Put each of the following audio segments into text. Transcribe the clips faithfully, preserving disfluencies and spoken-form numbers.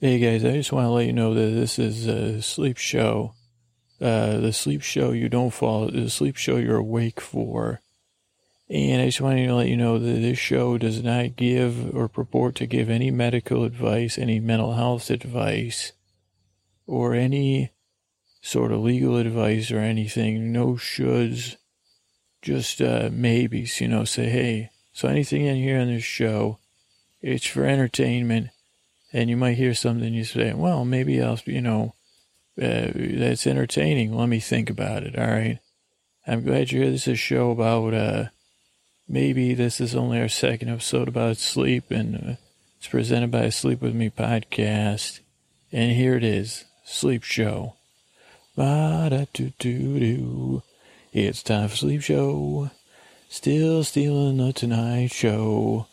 Hey guys, I just want to let you know that this is a sleep show. Uh, the sleep show you don't fall, the sleep show you're awake for. And I just want to let you know that this show does not give or purport to give any medical advice, any mental health advice, or any sort of legal advice or anything. No shoulds, just uh, maybes, you know, say, hey. So anything in here on this show, it's for entertainment. And you might hear something you say, well, maybe I'll, you know, uh, that's entertaining. Let me think about it, all right? I'm glad you're here. This is a show about, uh, maybe this is only our second episode about sleep, and uh, it's presented by Sleep With Me podcast. And here it is, Sleep Show. Ba-da-do-do-do. It's time for Sleep Show. Still stealing the Tonight Show.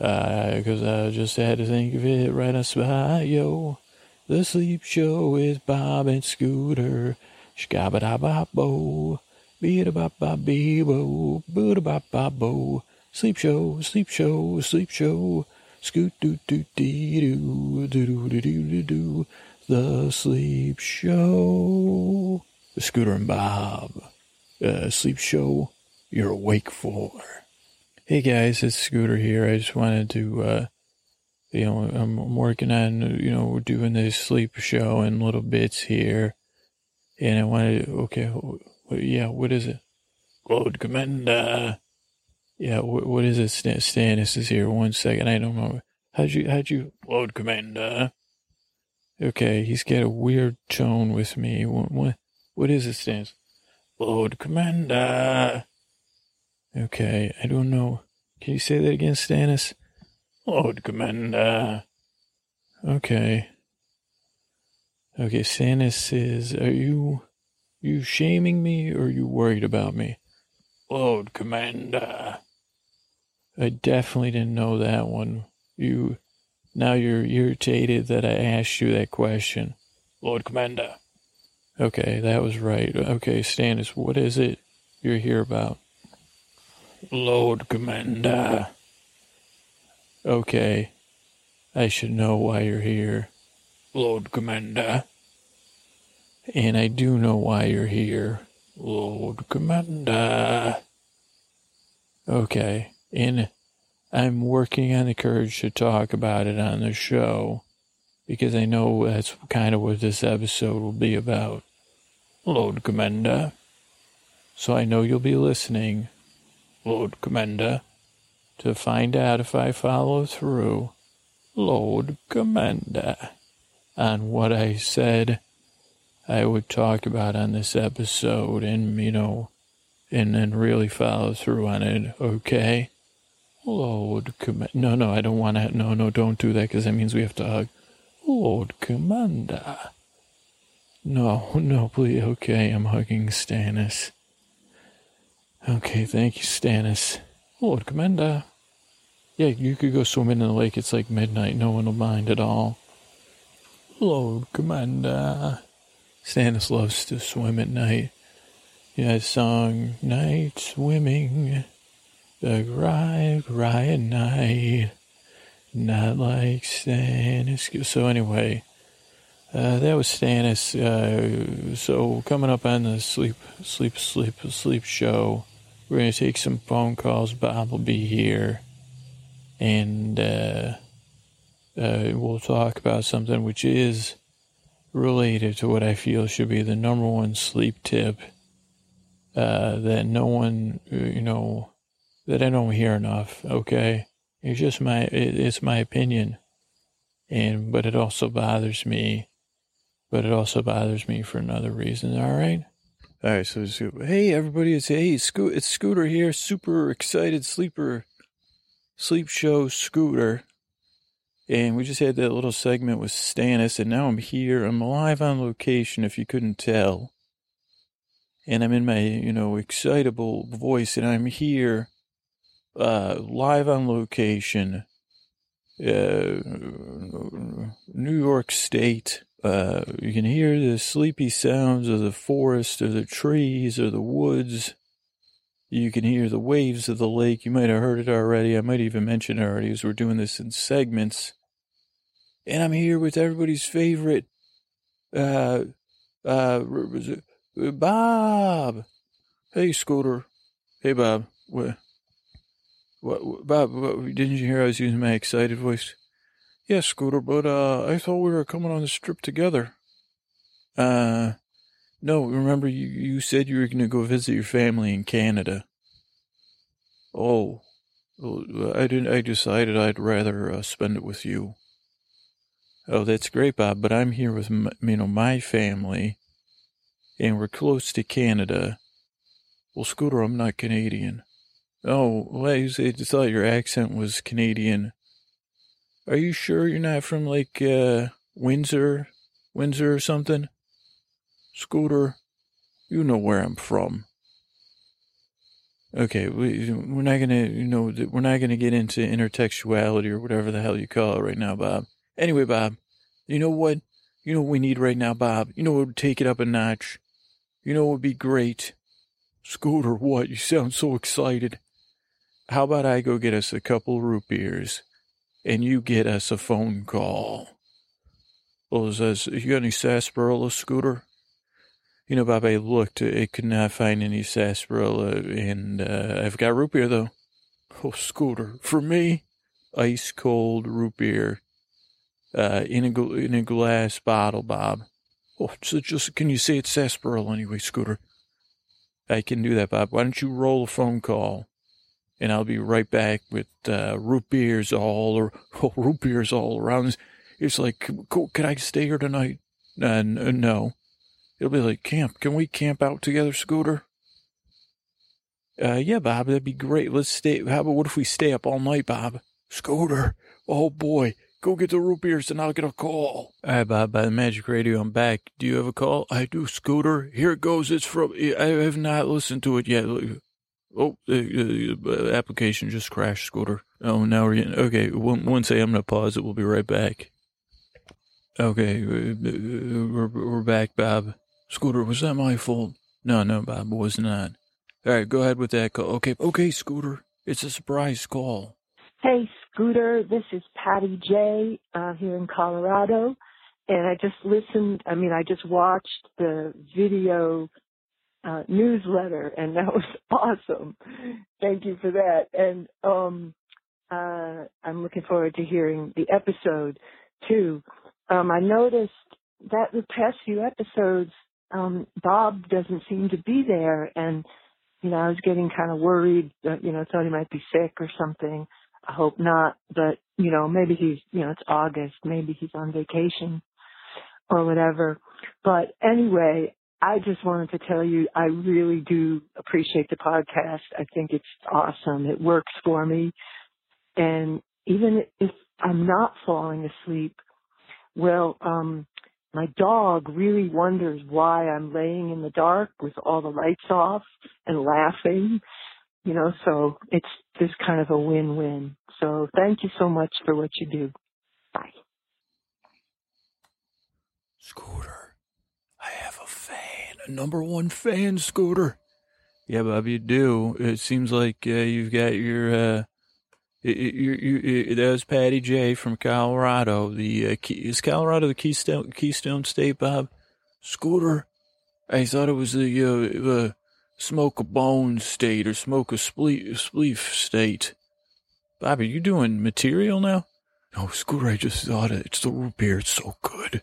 Uh, cause I just had to think of it right on the spot, yo. The Sleep Show with Bob and Scooter. Shkabadababo. Beedabababo. Boodabababo. Sleep Show, Sleep Show, Sleep Show. Scoot doo doo dee doo. Doo doo doo doo doo. The Sleep Show. With Scooter and Bob. Uh, Sleep Show you're awake for. Hey guys, it's Scooter here. I just wanted to, uh, you know, I'm working on, you know, doing this sleep show in little bits here. And I wanted, okay, yeah, what is it? Claude Commander. Yeah, what, what is it? Stannis is here. One second, I don't know. How'd you, how'd you, Claude Commander? Okay, he's got a weird tone with me. What, what, what is it, Stannis? Claude Commander. Okay, I don't know. Can you say that again, Stannis? Lord Commander. Okay. Okay, Stannis is, are you, you shaming me or are you worried about me? Lord Commander. I definitely didn't know that one. You, now you're irritated that I asked you that question. Lord Commander. Okay, that was right. Okay, Stannis, what is it you're here about? Lord Commander. Okay. I should know why you're here. Lord Commander. And I do know why you're here. Lord Commander. Okay. And I'm working on the courage to talk about it on the show. Because I know that's kind of what this episode will be about. Lord Commander. So I know you'll be listening. Lord Commander, to find out if I follow through, Lord Commander, on what I said I would talk about on this episode and, you know, and then really follow through on it, okay? Lord Commander, no, no, I don't want to, no, no, don't do that because that means we have to hug. Lord Commander, no, no, please, okay, I'm hugging Stannis. Okay, thank you, Stannis. Lord Commander. Yeah, you could go swim in the lake. It's like midnight. No one will mind at all. Lord Commander. Stannis loves to swim at night. Yeah, his song, Night Swimming, the cry, cry at night, not like Stannis. So anyway, uh, that was Stannis. Uh, so coming up on the sleep, sleep, sleep, sleep show, we're going to take some phone calls. Bob will be here. And uh, uh, we'll talk about something which is related to what I feel should be the number one sleep tip uh, that no one, you know, that I don't hear enough, okay? It's just my, it, it's my opinion. And but it also bothers me. But it also bothers me for another reason, all right? All right, so, hey, everybody, it's, hey, Sco- it's Scooter here, super excited sleeper, sleep show Scooter. And we just had that little segment with Stannis, and now I'm here. I'm live on location, if you couldn't tell. And I'm in my, you know, excitable voice, and I'm here, uh, live on location, uh, New York State. Uh, you can hear the sleepy sounds of the forest or the trees or the woods. You can hear the waves of the lake. You might have heard it already. I might even mention it already as we're doing this in segments. and I'm here with everybody's favorite, uh, uh, Bob. Hey, Scooter. Hey, Bob. What? What, what Bob? What, didn't you hear I was using my excited voice? Yes, yeah, Scooter. But uh, I thought we were coming on this trip together. Uh, no. Remember, you you said you were going to go visit your family in Canada. Oh, I didn't. I decided I'd rather uh, spend it with you. Oh, that's great, Bob. But I'm here with my, you know my family, and we're close to Canada. Well, Scooter, I'm not Canadian. Oh, well, I thought your accent was Canadian. Are you sure you're not from, like, uh, Windsor? Windsor or something? Scooter, you know where I'm from. Okay, we, we're not going to, you know, we're not going to get into intertextuality or whatever the hell you call it right now, Bob. Anyway, Bob, you know what? You know what we need right now, Bob? You know what would take it up a notch? You know what would be great? Scooter, what? You sound so excited. How about I go get us a couple root beers, and you get us a phone call? Well, it says, you got any sarsaparilla, Scooter? You know, Bob, I looked. I could not find any sarsaparilla, and uh, I've got root beer, though. Oh, Scooter, for me, ice-cold root beer uh, in, a, in a glass bottle, Bob. Oh, so just, can you say it's sarsaparilla anyway, Scooter? I can do that, Bob. Why don't you roll a phone call, and I'll be right back with uh, root beers all or oh, root beers all around. It's like, could I stay here tonight? Uh, no. It'll be like camp. Can we camp out together, Scooter? Uh, yeah, Bob. That'd be great. Let's stay. How about what if we stay up all night, Bob? Scooter. Oh boy. Go get the root beers, and I'll get a call. All right, Bob, by the magic radio, I'm back. Do you have a call? I do, Scooter. Here it goes. It's from... I have not listened to it yet. Oh, uh, application just crashed, Scooter. Oh, now we're getting... Okay, one, one second. I'm going to pause it. We'll be right back. Okay, we're, we're back, Bob. Scooter, was that my fault? No, no, Bob, it was not. All right, go ahead with that call. Okay, okay, Scooter. It's a surprise call. Hey, Scooter, this is Patty J uh, here in Colorado, and I just listened, I mean, I just watched the video uh, newsletter, and that was awesome. Thank you for that. And um, uh, I'm looking forward to hearing the episode, too. Um, I noticed that the past few episodes, um, Bob doesn't seem to be there, and, you know, I was getting kind of worried, that, you know, thought he might be sick or something. I hope not, but, you know, maybe he's, you know, it's August. Maybe he's on vacation or whatever. But anyway, I just wanted to tell you I really do appreciate the podcast. I think it's awesome. It works for me. And even if I'm not falling asleep, well, um, my dog really wonders why I'm laying in the dark with all the lights off and laughing. You know, so it's this kind of a win-win. So thank you so much for what you do. Bye. Scooter, I have a fan, a number one fan, Scooter. Yeah, Bob, you do. It seems like uh, you've got your, uh, you, you, you, that was Patty J from Colorado. The uh, is Colorado the Keystone, Keystone State, Bob? Scooter, I thought it was the, uh, uh Smoke a Bone State or Smoke a Spleef State. Bob, are you doing material now? No, Scooter, I just thought it. It's the root beer. It's so good.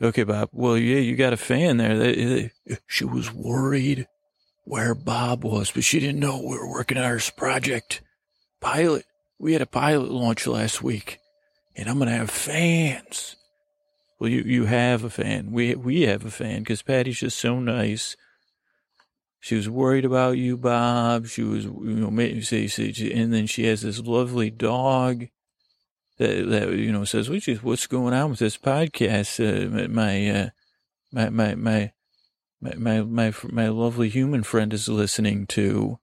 Okay, Bob. Well, yeah, you got a fan there. She was worried where Bob was, but she didn't know we were working on our project. Pilot. We had a pilot launch last week, and I'm going to have fans. Well, you, you have a fan. We, we have a fan because Patty's just so nice. She was worried about you, Bob. She was, you know, say, say, and then she has this lovely dog that, that you know, says, "What's going on with this podcast? Uh, my, uh, my, my, my, my, my, my, my lovely human friend is listening to."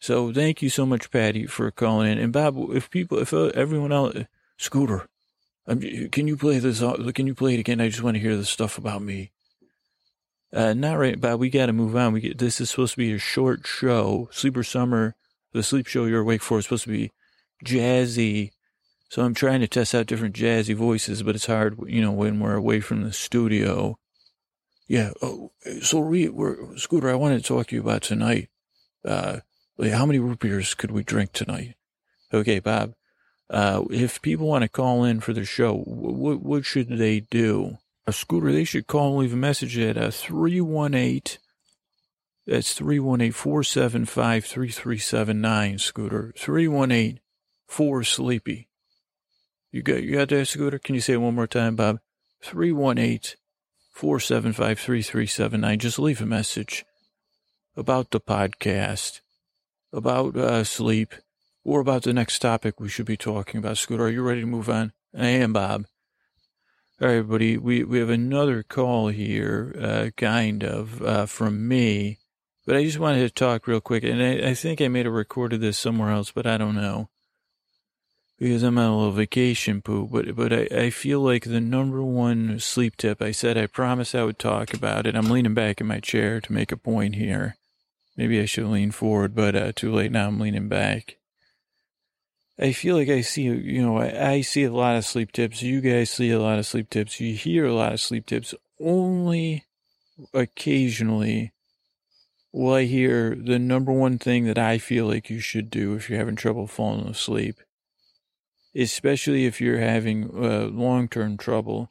So, thank you so much, Patty, for calling in. And Bob, if people, if everyone else, Scooter, I'm, can you play this? Can you play it again? I just want to hear this stuff about me. Uh, not right, Bob. We got to move on. We get, this is supposed to be a short show. Sleeper Summer, the sleep show you're awake for, is supposed to be jazzy, So I'm trying to test out different jazzy voices, but it's hard, you know, when we're away from the studio. Yeah. Oh, so, Reed, we're, Scooter, I wanted to talk to you about tonight. Uh, how many root beers could we drink tonight? Okay, Bob. Uh, if people want to call in for the show, what what should they do? A Scooter, they should call and leave a message at uh, three one eight. That's three one eight, four seven five, three three seven nine, Scooter. three one eight, four sleepy. You got, you got that, Scooter? Can you say it one more time, Bob? three one eight, four seven five, three three seven nine. Just leave a message about the podcast, about uh, sleep, or about the next topic we should be talking about. Scooter, are you ready to move on? I am, Bob. All right, everybody, we, we have another call here, uh, kind of, uh, from me. But I just wanted to talk real quick, and I, I think I may have recorded this somewhere else, but I don't know. Because I'm on a little vacation poo, but but I, I feel like the number one sleep tip, I said I promised I would talk about it. I'm leaning back in my chair to make a point here. Maybe I should lean forward, but uh, too late now, I'm leaning back. I feel like I see, you know, I, I see a lot of sleep tips. You guys see a lot of sleep tips. You hear a lot of sleep tips. Only occasionally will I hear the number one thing that I feel like you should do if you're having trouble falling asleep. Especially if you're having uh, long-term trouble.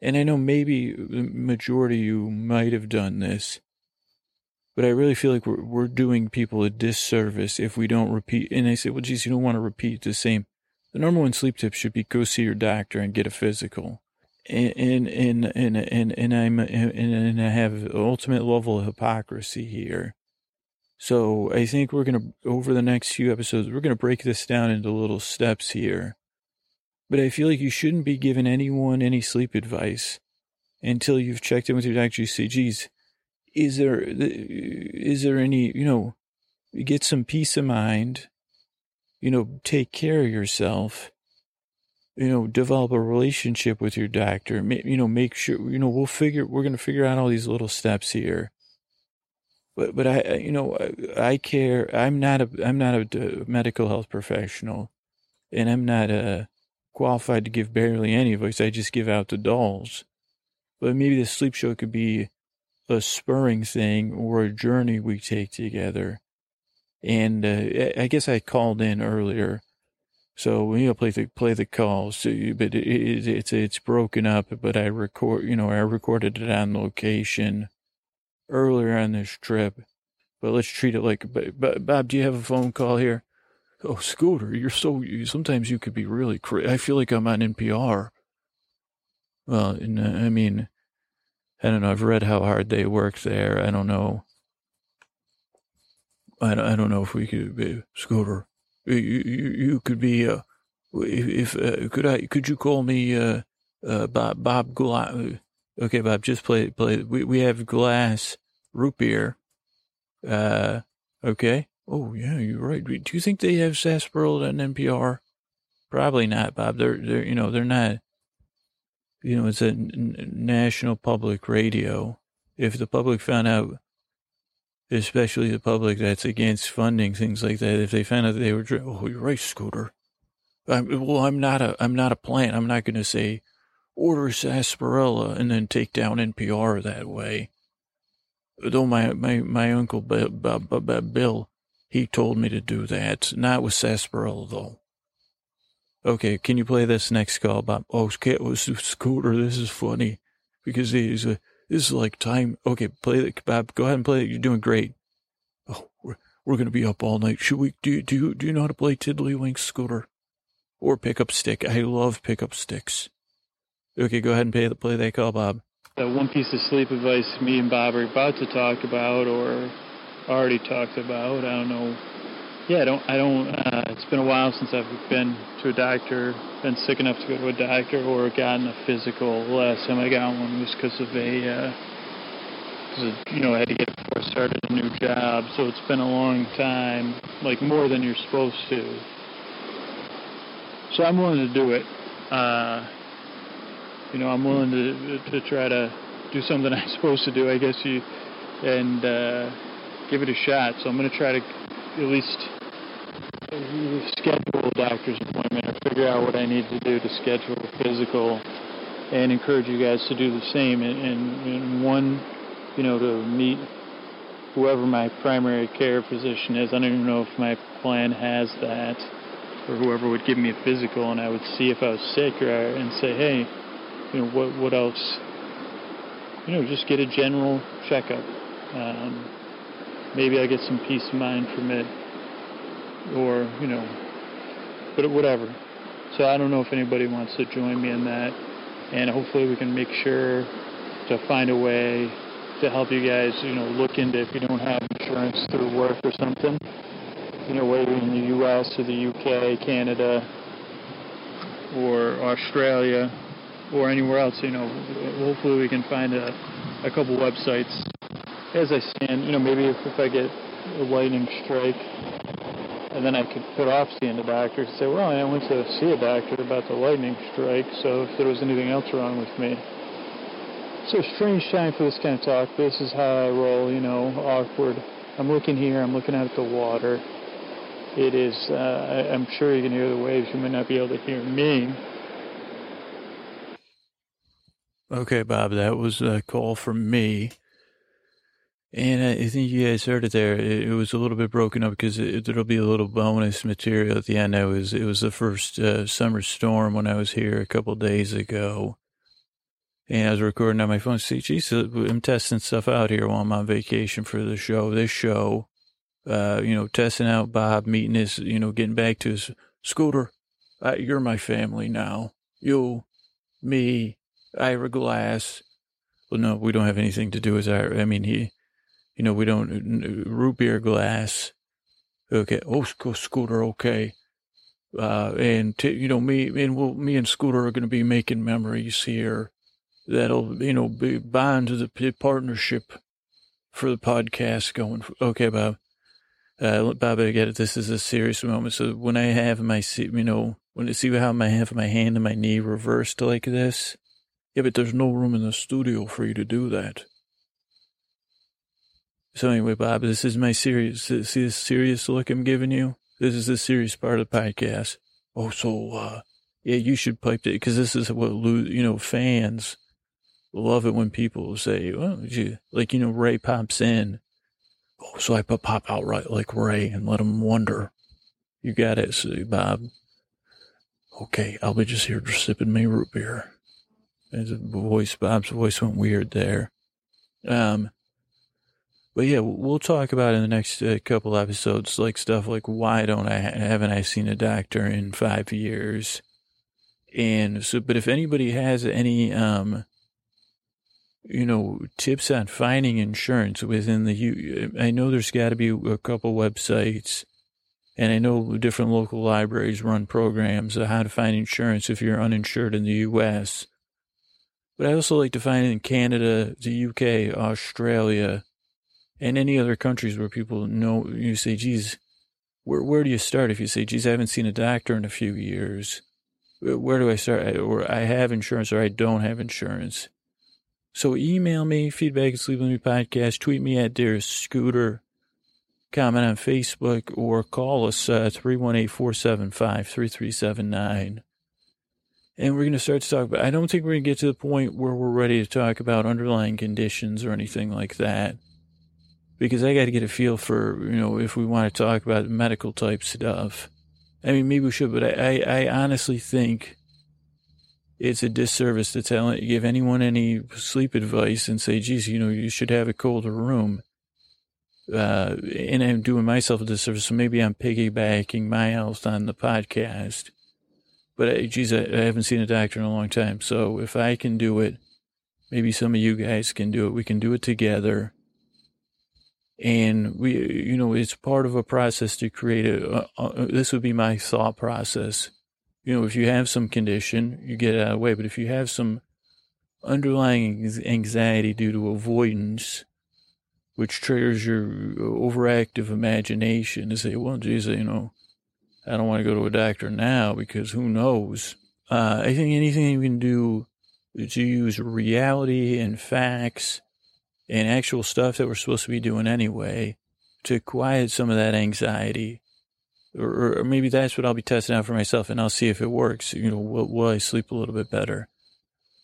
And I know maybe the majority of you might have done this, but I really feel like we're, we're doing people a disservice if we don't repeat. And I say, well, geez, you don't want to repeat the same. The number one sleep tip should be go see your doctor and get a physical. And and and and and, and I'm and, and I have an ultimate level of hypocrisy here. So I think we're going to, over the next few episodes, we're going to break this down into little steps here. But I feel like you shouldn't be giving anyone any sleep advice until you've checked in with your doctor. You say, geez, is there, is there any, you know, get some peace of mind, you know, take care of yourself, you know, develop a relationship with your doctor, you know, make sure, you know, we'll figure, we're going to figure out all these little steps here. But but I you know I, I care. I'm not a I'm not a medical health professional, and I'm not uh, qualified to give barely any advice. I just give out the dolls. But maybe the sleep show could be a spurring thing or a journey we take together. And uh, I guess I called in earlier, so we you know, play the play the calls. So you, but it, it, it's it's broken up. But I record you know I recorded it on location earlier on this trip, but let's treat it like, but Bob, do you have a phone call here? Oh, Scooter, you're so, sometimes you could be really, cra- I feel like I'm on N P R. Well, and, uh, I mean, I don't know. I've read how hard they work there. I don't know. I don't, I don't know if we could be, Scooter, you, you, you could be, uh, if, uh, could I, could you call me, uh, uh, Bob, Bob, Gula- okay, Bob, just play, play, we, we have Glass. Root beer. Uh, okay. Oh, yeah, you're right. Do you think they have sarsaparilla on N P R? Probably not, Bob. They're, they're, you know, they're not, you know, it's a n- national public radio. If the public found out, especially the public that's against funding, things like that, if they found out they were, oh, you're right, Scooter. I'm, well, I'm not a, I'm not a plant. I'm not going to say order sarsaparilla and then take down N P R that way. Though my, my, my uncle Bill, Bill, he told me to do that. Not with sarsaparilla, though. Okay, can you play this next call, Bob? Oh, Scooter, this is funny. Because this is like time. Okay, play it, Bob. Go ahead and play it. You're doing great. Oh, we're, we're going to be up all night. Should we? Do you, do, you, do you know how to play Tiddlywinks, Scooter? Or Pickup Stick. I love Pickup Sticks. Okay, go ahead and pay the, play that call, Bob. That one piece of sleep advice me and Bob are about to talk about or already talked about, I don't know. Yeah, I don't, I don't, uh, it's been a while since I've been to a doctor, been sick enough to go to a doctor or gotten a physical. The last time I got one was because of a, uh, cause of, you know, I had to get before I started a new job, so it's been a long time, like more than you're supposed to. So I'm willing to do it. Uh, You know, I'm willing to to try to do something I'm supposed to do, I guess, you, and uh, give it a shot. So I'm going to try to at least schedule a doctor's appointment or figure out what I need to do to schedule a physical, and encourage you guys to do the same. And, and, and one, you know, to meet whoever my primary care physician is. I don't even know if my plan has that, or whoever would give me a physical, and I would see if I was sick, or I, and say, hey, you know, what what else? You know, just get a general checkup. Um, maybe I get some peace of mind from it, or, you know, but whatever. So I don't know if anybody wants to join me in that, and hopefully we can make sure to find a way to help you guys, you know, look into if you don't have insurance through work or something, you know, whether in the U S or the U K, Canada, or Australia, or anywhere else. You know, hopefully we can find a, a couple websites as I stand. You know, maybe if, if I get a lightning strike, and then I could put off seeing the doctor and say, well, I went to see a doctor about the lightning strike, so if there was anything else wrong with me. So strange time for this kind of talk. This is how I roll, you know, awkward. I'm looking here, I'm looking out at the water. It is, uh, I, I'm sure you can hear the waves. You may not be able to hear me. Okay, Bob, that was a call from me. And I think you guys heard it there. It, it was a little bit broken up because it, there'll be a little bonus material at the end. It was, it was the first uh, summer storm when I was here a couple of days ago. And I was recording on my phone. See, geez, I'm testing stuff out here while I'm on vacation for the show. This show, uh, you know, testing out Bob, meeting his, you know, getting back to his Scooter. I, you're my family now. You, me. Ira Glass. Well, no, we don't have anything to do with Ira. I mean, he, you know, we don't, Root Beer Glass. Okay. Oh, Scooter. Okay. Uh, and, t- you know, me and we'll, me and Scooter are going to be making memories here that'll, you know, be bond to the partnership for the podcast going. For, okay, Bob. Uh, Bob, I get it. This is a serious moment. So when I have my, you know, when I see how I have my hand and my knee reversed like this. Yeah, but there's no room in the studio for you to do that. So anyway, Bob, this is my serious, see this serious look I'm giving you? This is the serious part of the podcast. Oh, so, uh, yeah, you should pipe it, because this is what, you know, fans love it when people say, well, you, like, you know, Ray pops in. Oh, so I pop out right like Ray and let them wonder. You got it, see, Bob. Okay, I'll be just here sipping my root beer. His voice, Bob's voice went weird there. Um, but yeah, we'll talk about in the next uh, couple episodes, like stuff like why don't I, haven't I seen a doctor in five years? And so, but if anybody has any, um, you know, tips on finding insurance within the, I know there's got to be a couple websites, and I know different local libraries run programs on how to find insurance if you're uninsured in the U S, but I also like to find it in Canada, the U K, Australia, and any other countries where people know, you say, geez, where where do you start? If you say, geez, I haven't seen a doctor in a few years, where do I start? Or I have insurance or I don't have insurance. So email me, feedback at Sleep With Me Podcast, tweet me at Dearest Scooter, comment on Facebook, or call us uh, three one eight, four seven five, three three seven nine. And we're going to start to talk about, I don't think we're going to get to the point where we're ready to talk about underlying conditions or anything like that, because I got to get a feel for, you know, if we want to talk about medical type stuff. I mean, maybe we should, but I, I, I honestly think it's a disservice to tell, give anyone any sleep advice and say, geez, you know, you should have a colder room. Uh, and I'm doing myself a disservice. So maybe I'm piggybacking my health on the podcast. But, geez, I, I haven't seen a doctor in a long time. So if I can do it, maybe some of you guys can do it. We can do it together. And, we, you know, it's part of a process to create a, a, a this would be my thought process. You know, if you have some condition, you get it out of the way. But if you have some underlying anxiety due to avoidance, which triggers your overactive imagination to say, well, geez, you know, I don't want to go to a doctor now because who knows? Uh, I think anything you can do to use reality and facts and actual stuff that we're supposed to be doing anyway to quiet some of that anxiety Or, or maybe that's what I'll be testing out for myself, and I'll see if it works. You know, will, will I sleep a little bit better?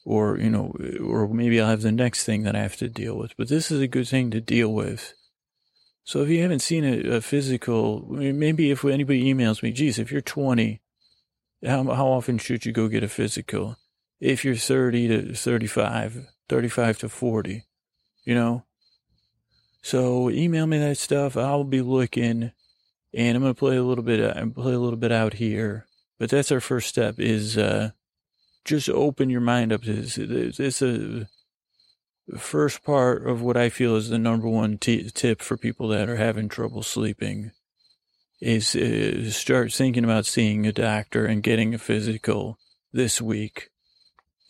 Or, you know, or maybe I'll have the next thing that I have to deal with. But this is a good thing to deal with. So if you haven't seen a, a physical, maybe if anybody emails me, geez, if you're twenty, how how often should you go get a physical? If you're thirty to thirty-five, thirty-five to forty, you know? So email me that stuff. I'll be looking, and I'm going to play a little bit, I'm play a little bit out here. But that's our first step is, uh, just open your mind up to this. It's a first part of what I feel is the number one t- tip for people that are having trouble sleeping is uh, start thinking about seeing a doctor and getting a physical this week.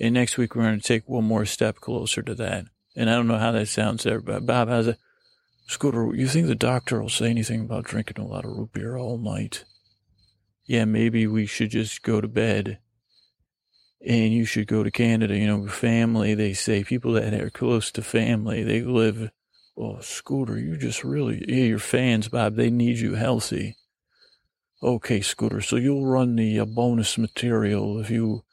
And next week, we're going to take one more step closer to that. And I don't know how that sounds to everybody. Bob, how's it? Scooter, you think the doctor will say anything about drinking a lot of root beer all night? Yeah, maybe we should just go to bed. And you should go to Canada. You know, family, they say, people that are close to family, they live, oh, Scooter, you just really, yeah, your fans, Bob, they need you healthy. Okay, Scooter, so you'll run the uh, bonus material if you...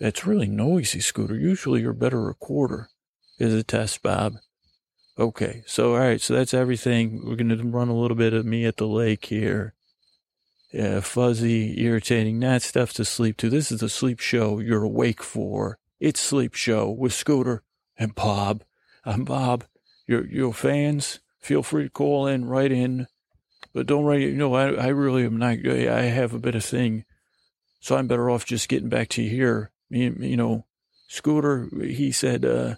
That's really noisy, Scooter. Usually you're better a quarter is a test, Bob. Okay, so all right, so that's everything. We're going to run a little bit of me at the lake here. Yeah, fuzzy, irritating, not stuff to sleep to. This is the sleep show you're awake for. It's Sleep Show with Scooter and Bob. I'm Bob. Your your fans, feel free to call in, write in. But don't write, you know, I, I really am not, I have a bit of thing. So I'm better off just getting back to here. You, you know, Scooter, he said, uh,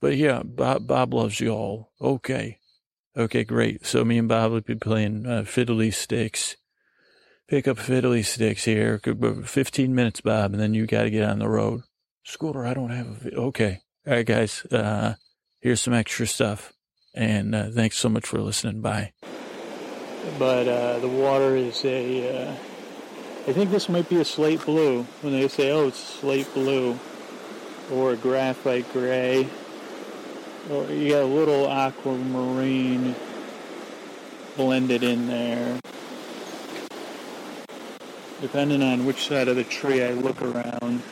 but yeah, Bob, Bob loves you all. Okay. Okay, great. So me and Bob would be playing uh, fiddly sticks. Pick up fiddly sticks here. fifteen minutes, Bob, and then you got to get on the road. Scooter, I don't have a vid- Okay. All right, guys. Uh, here's some extra stuff. And uh, thanks so much for listening. Bye. But uh, the water is a... Uh... I think this might be a slate blue. When they say, oh, it's slate blue or graphite gray, or you got a little aquamarine blended in there. Depending on which side of the tree I look around,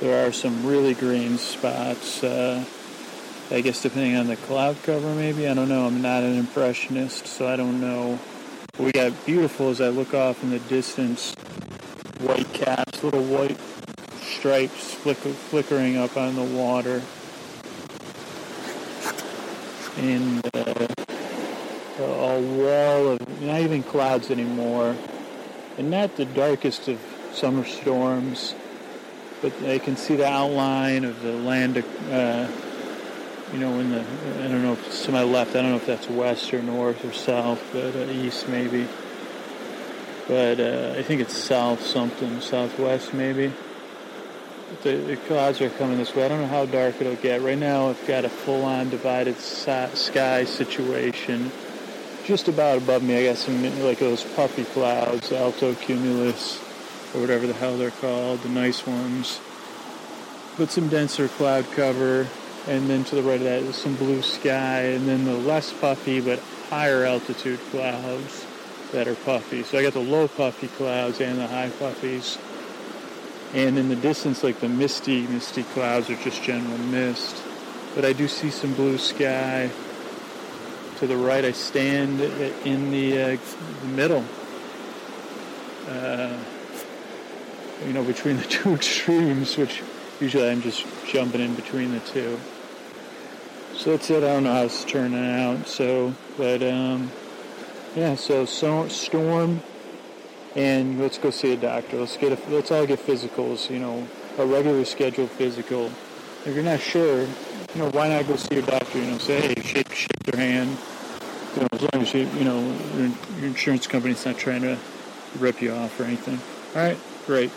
there are some really green spots. Uh, I guess depending on the cloud cover, maybe. I don't know. I'm not an impressionist, so I don't know. We got beautiful, as I look off in the distance, white caps, little white stripes flicker, flickering up on the water. And uh, a wall of, not even clouds anymore. And not the darkest of summer storms, but I can see the outline of the land, uh, you know, in the, I don't know if it's to my left, I don't know if that's west or north or south, but uh, east maybe. But uh, I think it's south something, southwest maybe. But the, the clouds are coming this way. I don't know how dark it'll get. Right now I've got a full-on divided si- sky situation. Just about above me I got some, like those puffy clouds, altocumulus, or whatever the hell they're called, the nice ones. But some denser cloud cover. And then to the right of that is some blue sky, and then the less puffy but higher altitude clouds that are puffy. So I got the low puffy clouds and the high puffies. And in the distance, like the misty, misty clouds are just general mist. But I do see some blue sky. To the right, I stand in the, uh, the middle. Uh, you know, between the two extremes, which... Usually I'm just jumping in between the two. So that's it. I don't know how it's turning out. So, but, um, yeah, so, so storm, and let's go see a doctor. Let's get a, let's all get physicals, you know, a regular scheduled physical. If you're not sure, you know, why not go see your doctor, you know, say, hey, shake, shake their hand. You know, as long as, you, you know, your, your insurance company's not trying to rip you off or anything. All right, great.